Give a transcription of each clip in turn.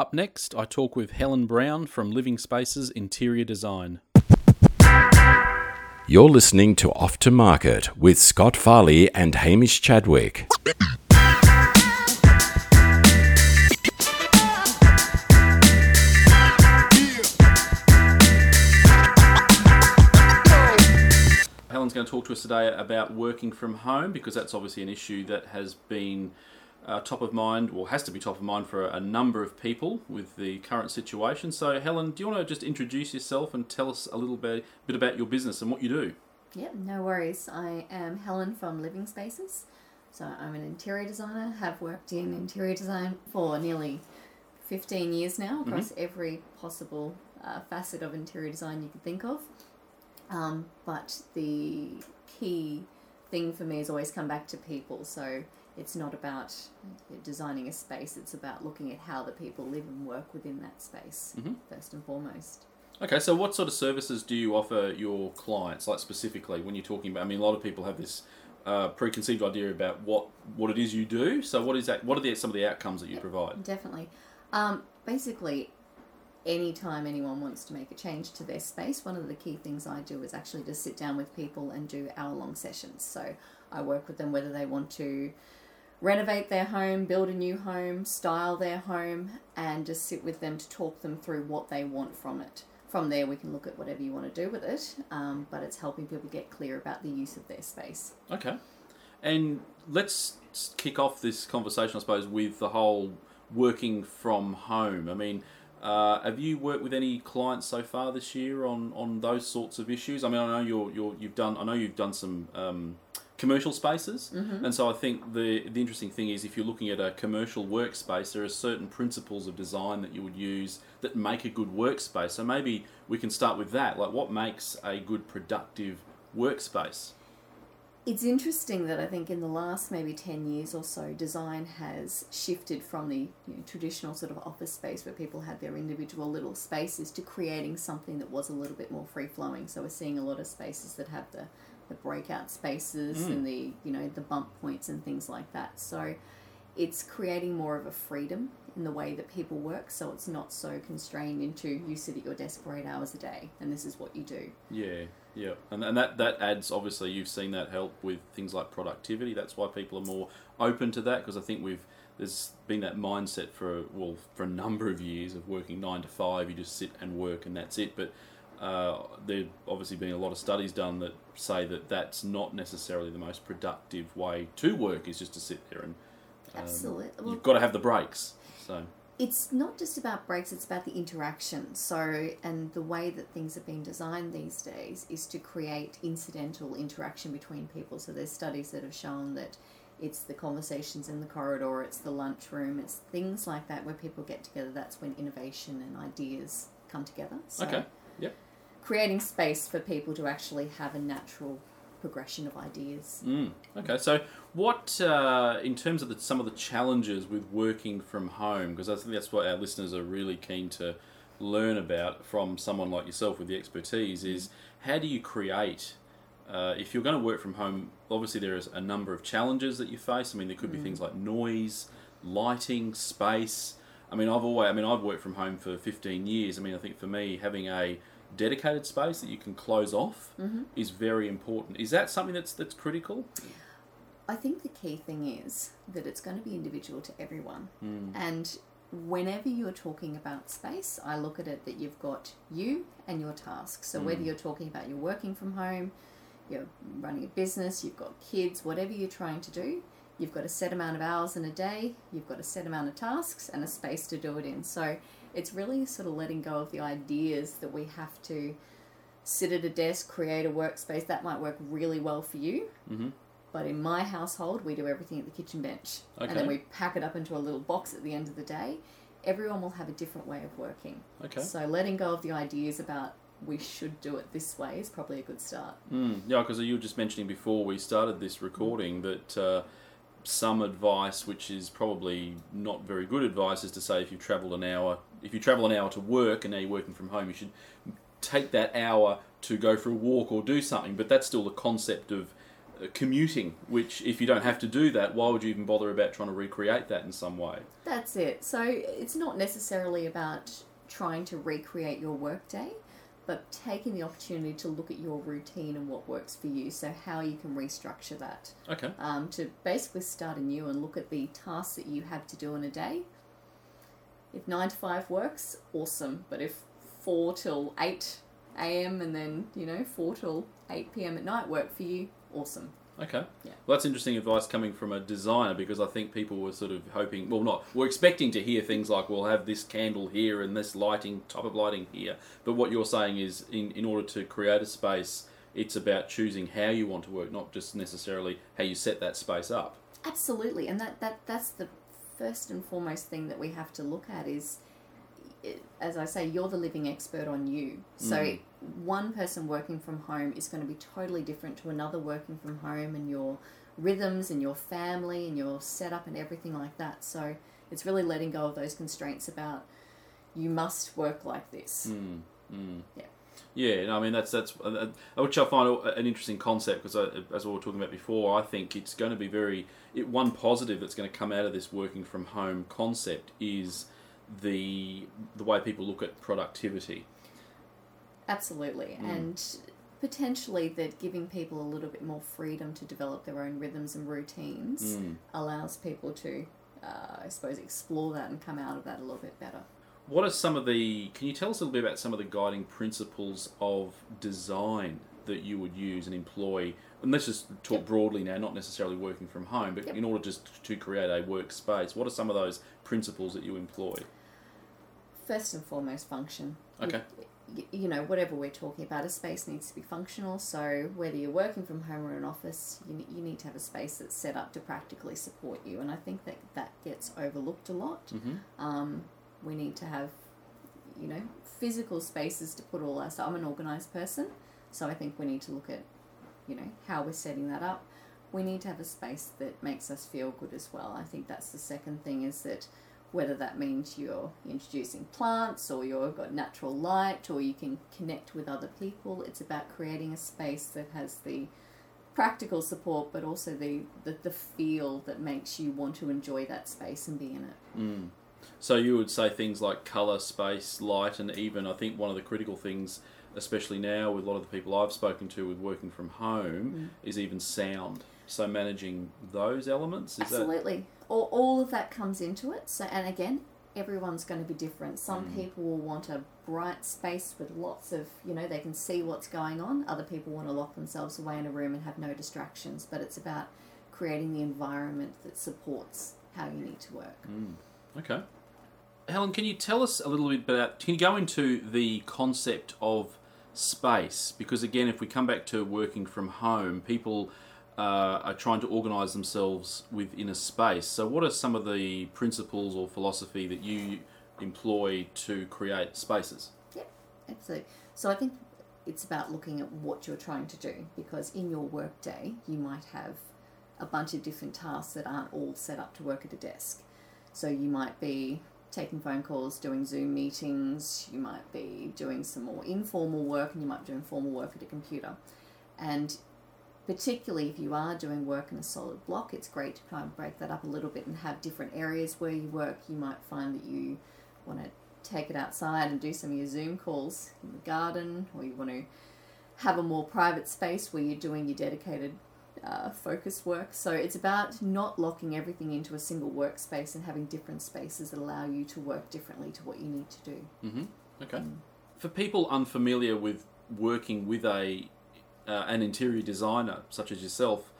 Up next, I talk with Helen Brown from Living Spaces Interior Design. You're listening to Off to Market with Scott Farley and Hamish Chadwick. Helen's going to talk to us today about working from home, because that's obviously an issue that has been top of mind, or has to be top of mind for a number of people with the current situation. So Helen, do you want to just introduce yourself and tell us a little bit about your business and what you do? Yeah, no worries. I am Helen from Living Spaces. So I'm an interior designer, have worked in interior design for nearly 15 years now across every possible facet of interior design you could think of. But the key thing for me has always come back to people. So it's not about designing a space, it's about looking at how the people live and work within that space, first and foremost. Okay, so what sort of services do you offer your clients, like specifically when you're talking about, I mean, a lot of people have this preconceived idea about what it is you do, so what is that? What are some of the outcomes that you provide? Definitely. Basically, anytime anyone wants to make a change to their space, one of the key things I do is actually just sit down with people and do hour-long sessions. So I work with them whether they want to renovate their home, build a new home, style their home, and just sit with them to talk them through what they want from it. From there, we can look at whatever you want to do with it, but it's helping people get clear about the use of their space. Okay. And let's kick off this conversation, I suppose, with the whole working from home. I mean, have you worked with any clients so far this year on those sorts of issues? I mean, I know you've done some commercial spaces, and so I think the interesting thing is, if you're looking at a commercial workspace, there are certain principles of design that you would use that make a good workspace. So maybe we can start with that. Like, what makes a good productive workspace? It's interesting that I think in the last maybe 10 years or so, design has shifted from the traditional sort of office space where people had their individual little spaces to creating something that was a little bit more free-flowing. So we're seeing a lot of spaces that have the breakout spaces and the the bump points and things like that. So it's creating more of a freedom in the way that people work, so it's not so constrained into you sit at your desk for 8 hours a day and this is what you do. Yeah. And that adds, obviously, you've seen that help with things like productivity. That's why people are more open to that, because I think there's been that mindset for a number of years of working 9 to 5, you just sit and work and that's it. But there've obviously been a lot of studies done that say that that's not necessarily the most productive way to work, is just to sit there and absolutely. Well, you've got to have the breaks. So it's not just about breaks, it's about the interaction. So, and the way that things have been designed these days is to create incidental interaction between people. So there's studies that have shown that it's the conversations in the corridor, it's the lunchroom, it's things like that where people get together. That's when innovation and ideas come together. So okay. Yep. Creating space for people to actually have a natural progression of ideas. Okay, so what, in terms of some of the challenges with working from home, because I think that's what our listeners are really keen to learn about from someone like yourself with the expertise, is how do you create, if you're going to work from home, obviously there is a number of challenges that you face. I mean, there could be things like noise, lighting, space. I mean, I've worked from home for 15 years. I mean, I think for me, having a dedicated space that you can close off is very important. Is that something that's critical? I think the key thing is that it's going to be individual to everyone. And whenever you're talking about space, I look at it that you've got you and your tasks. So whether you're talking about you're working from home, you're running a business, you've got kids, whatever you're trying to do, you've got a set amount of hours in a day, you've got a set amount of tasks and a space to do it in. So it's really sort of letting go of the ideas that we have to sit at a desk, create a workspace. That might work really well for you, but in my household, we do everything at the kitchen bench. Okay. And then we pack it up into a little box at the end of the day. Everyone will have a different way of working. Okay. So letting go of the ideas about we should do it this way is probably a good start. Yeah, because you were just mentioning before we started this recording that some advice, which is probably not very good advice, is to say if you travel an hour to work and now you're working from home, you should take that hour to go for a walk or do something. But that's still the concept of commuting, which if you don't have to do that, why would you even bother about trying to recreate that in some way? That's it. So it's not necessarily about trying to recreate your workday, but taking the opportunity to look at your routine and what works for you, so how you can restructure that. Okay. To basically start anew and look at the tasks that you have to do in a day. If 9 to 5 works, awesome. But if 4 till 8 a.m. and then, 4 till 8 p.m. at night work for you, awesome. Okay. Yeah. Well, that's interesting advice coming from a designer, because I think people were sort of hoping, we're expecting to hear things like, we'll have this candle here and this lighting, type of lighting here. But what you're saying is, in order to create a space, it's about choosing how you want to work, not just necessarily how you set that space up. Absolutely. And that's the first and foremost thing that we have to look at is, as I say, you're the living expert on you. So one person working from home is going to be totally different to another working from home, and your rhythms and your family and your setup and everything like that. So it's really letting go of those constraints about you must work like this. Yeah. Yeah, I mean, that's which I find an interesting concept, because as we were talking about before, I think it's going to be one positive that's going to come out of this working from home concept is the way people look at productivity. Absolutely. And potentially that giving people a little bit more freedom to develop their own rhythms and routines allows people to, I suppose, explore that and come out of that a little bit better. What are can you tell us a little bit about some of the guiding principles of design that you would use and employ? And let's just talk broadly now, not necessarily working from home, but in order just to create a workspace, what are some of those principles that you employ? First and foremost, function. Okay. Whatever we're talking about, a space needs to be functional. So whether you're working from home or an office, you need to have a space that's set up to practically support you. And I think that gets overlooked a lot. Mm-hmm. We need to have, physical spaces to put all our stuff. I'm an organised person, so I think we need to look at, how we're setting that up. We need to have a space that makes us feel good as well. I think that's the second thing, is that whether that means you're introducing plants or you've got natural light or you can connect with other people, it's about creating a space that has the practical support, but also the feel that makes you want to enjoy that space and be in it. Mm. So you would say things like colour, space, light, and even I think one of the critical things, especially now with a lot of the people I've spoken to with working from home, is even sound. So managing those elements? Absolutely. All of that comes into it. So, and again, everyone's going to be different. Some people will want a bright space with lots of, they can see what's going on. Other people want to lock themselves away in a room and have no distractions. But it's about creating the environment that supports how you need to work. Mm. Okay. Helen, can you tell us a little bit about, can you go into the concept of space? Because again, if we come back to working from home, people are trying to organise themselves within a space. So what are some of the principles or philosophy that you employ to create spaces? Yep, absolutely. So I think it's about looking at what you're trying to do, because in your workday, you might have a bunch of different tasks that aren't all set up to work at a desk. So you might be taking phone calls, doing Zoom meetings, you might be doing some more informal work, and you might be doing formal work at a computer. And particularly if you are doing work in a solid block, it's great to try and break that up a little bit and have different areas where you work. You might find that you want to take it outside and do some of your Zoom calls in the garden, or you want to have a more private space where you're doing your dedicated focus work. So it's about not locking everything into a single workspace and having different spaces that allow you to work differently to what you need to do. Mm-hmm. Okay. For people unfamiliar with working with an interior designer such as yourself,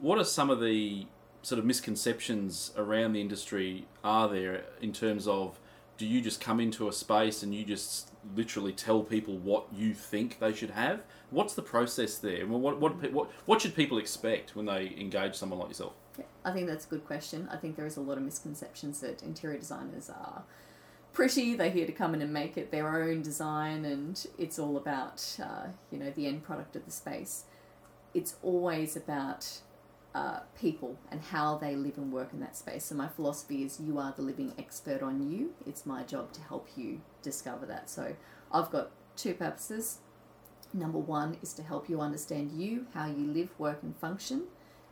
what are some of the sort of misconceptions around the industry are there in terms of, do you just come into a space and you just literally tell people what you think they should have? What's the process there? What should people expect when they engage someone like yourself? Yeah, I think that's a good question. I think there is a lot of misconceptions that interior designers are pretty. They're here to come in and make it their own design, and it's all about the end product of the space. It's always about people and how they live and work in that space. So my philosophy is, you are the living expert on you. It's my job to help you discover that. So I've got two purposes. Number one is to help you understand you, how you live, work and function,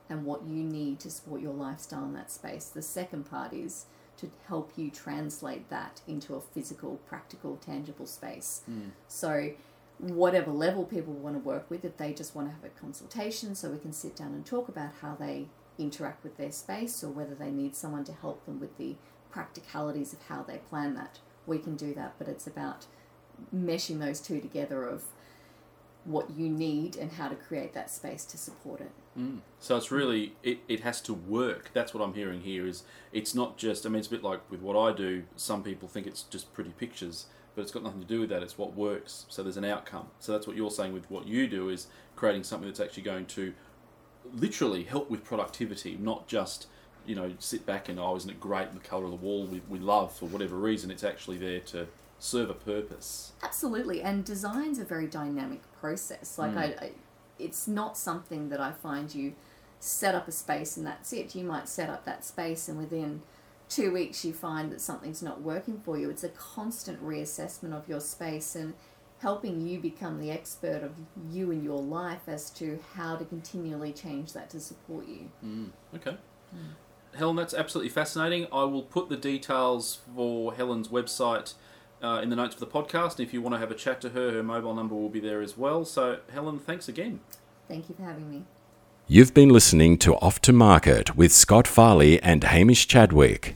and what you need to support your lifestyle in that space. The second part is to help you translate that into a physical, practical, tangible space. So whatever level people want to work with, if they just want to have a consultation so we can sit down and talk about how they interact with their space, or whether they need someone to help them with the practicalities of how they plan that, we can do that. But it's about meshing those two together of what you need and how to create that space to support it. So it's really, it has to work. That's what I'm hearing here is it's not just, I mean, it's a bit like with what I do, some people think it's just pretty pictures, but it's got nothing to do with that. It's what works. So there's an outcome. So that's what you're saying with what you do is creating something that's actually going to literally help with productivity, not just, you know, sit back and, oh, isn't it great, the colour of the wall we love for whatever reason. It's actually there to serve a purpose. Absolutely. And design's a very dynamic process. Like it's not something that I find you set up a space and that's it. You might set up that space and within 2 weeks you find that something's not working for you. It's a constant reassessment of your space and helping you become the expert of you and your life as to how to continually change that to support you. Okay. Helen, that's absolutely fascinating. I will put the details for Helen's website in the notes for the podcast. And if you want to have a chat to her, her mobile number will be there as well. So, Helen, thanks again. Thank you for having me. You've been listening to Off to Market with Scott Farley and Hamish Chadwick.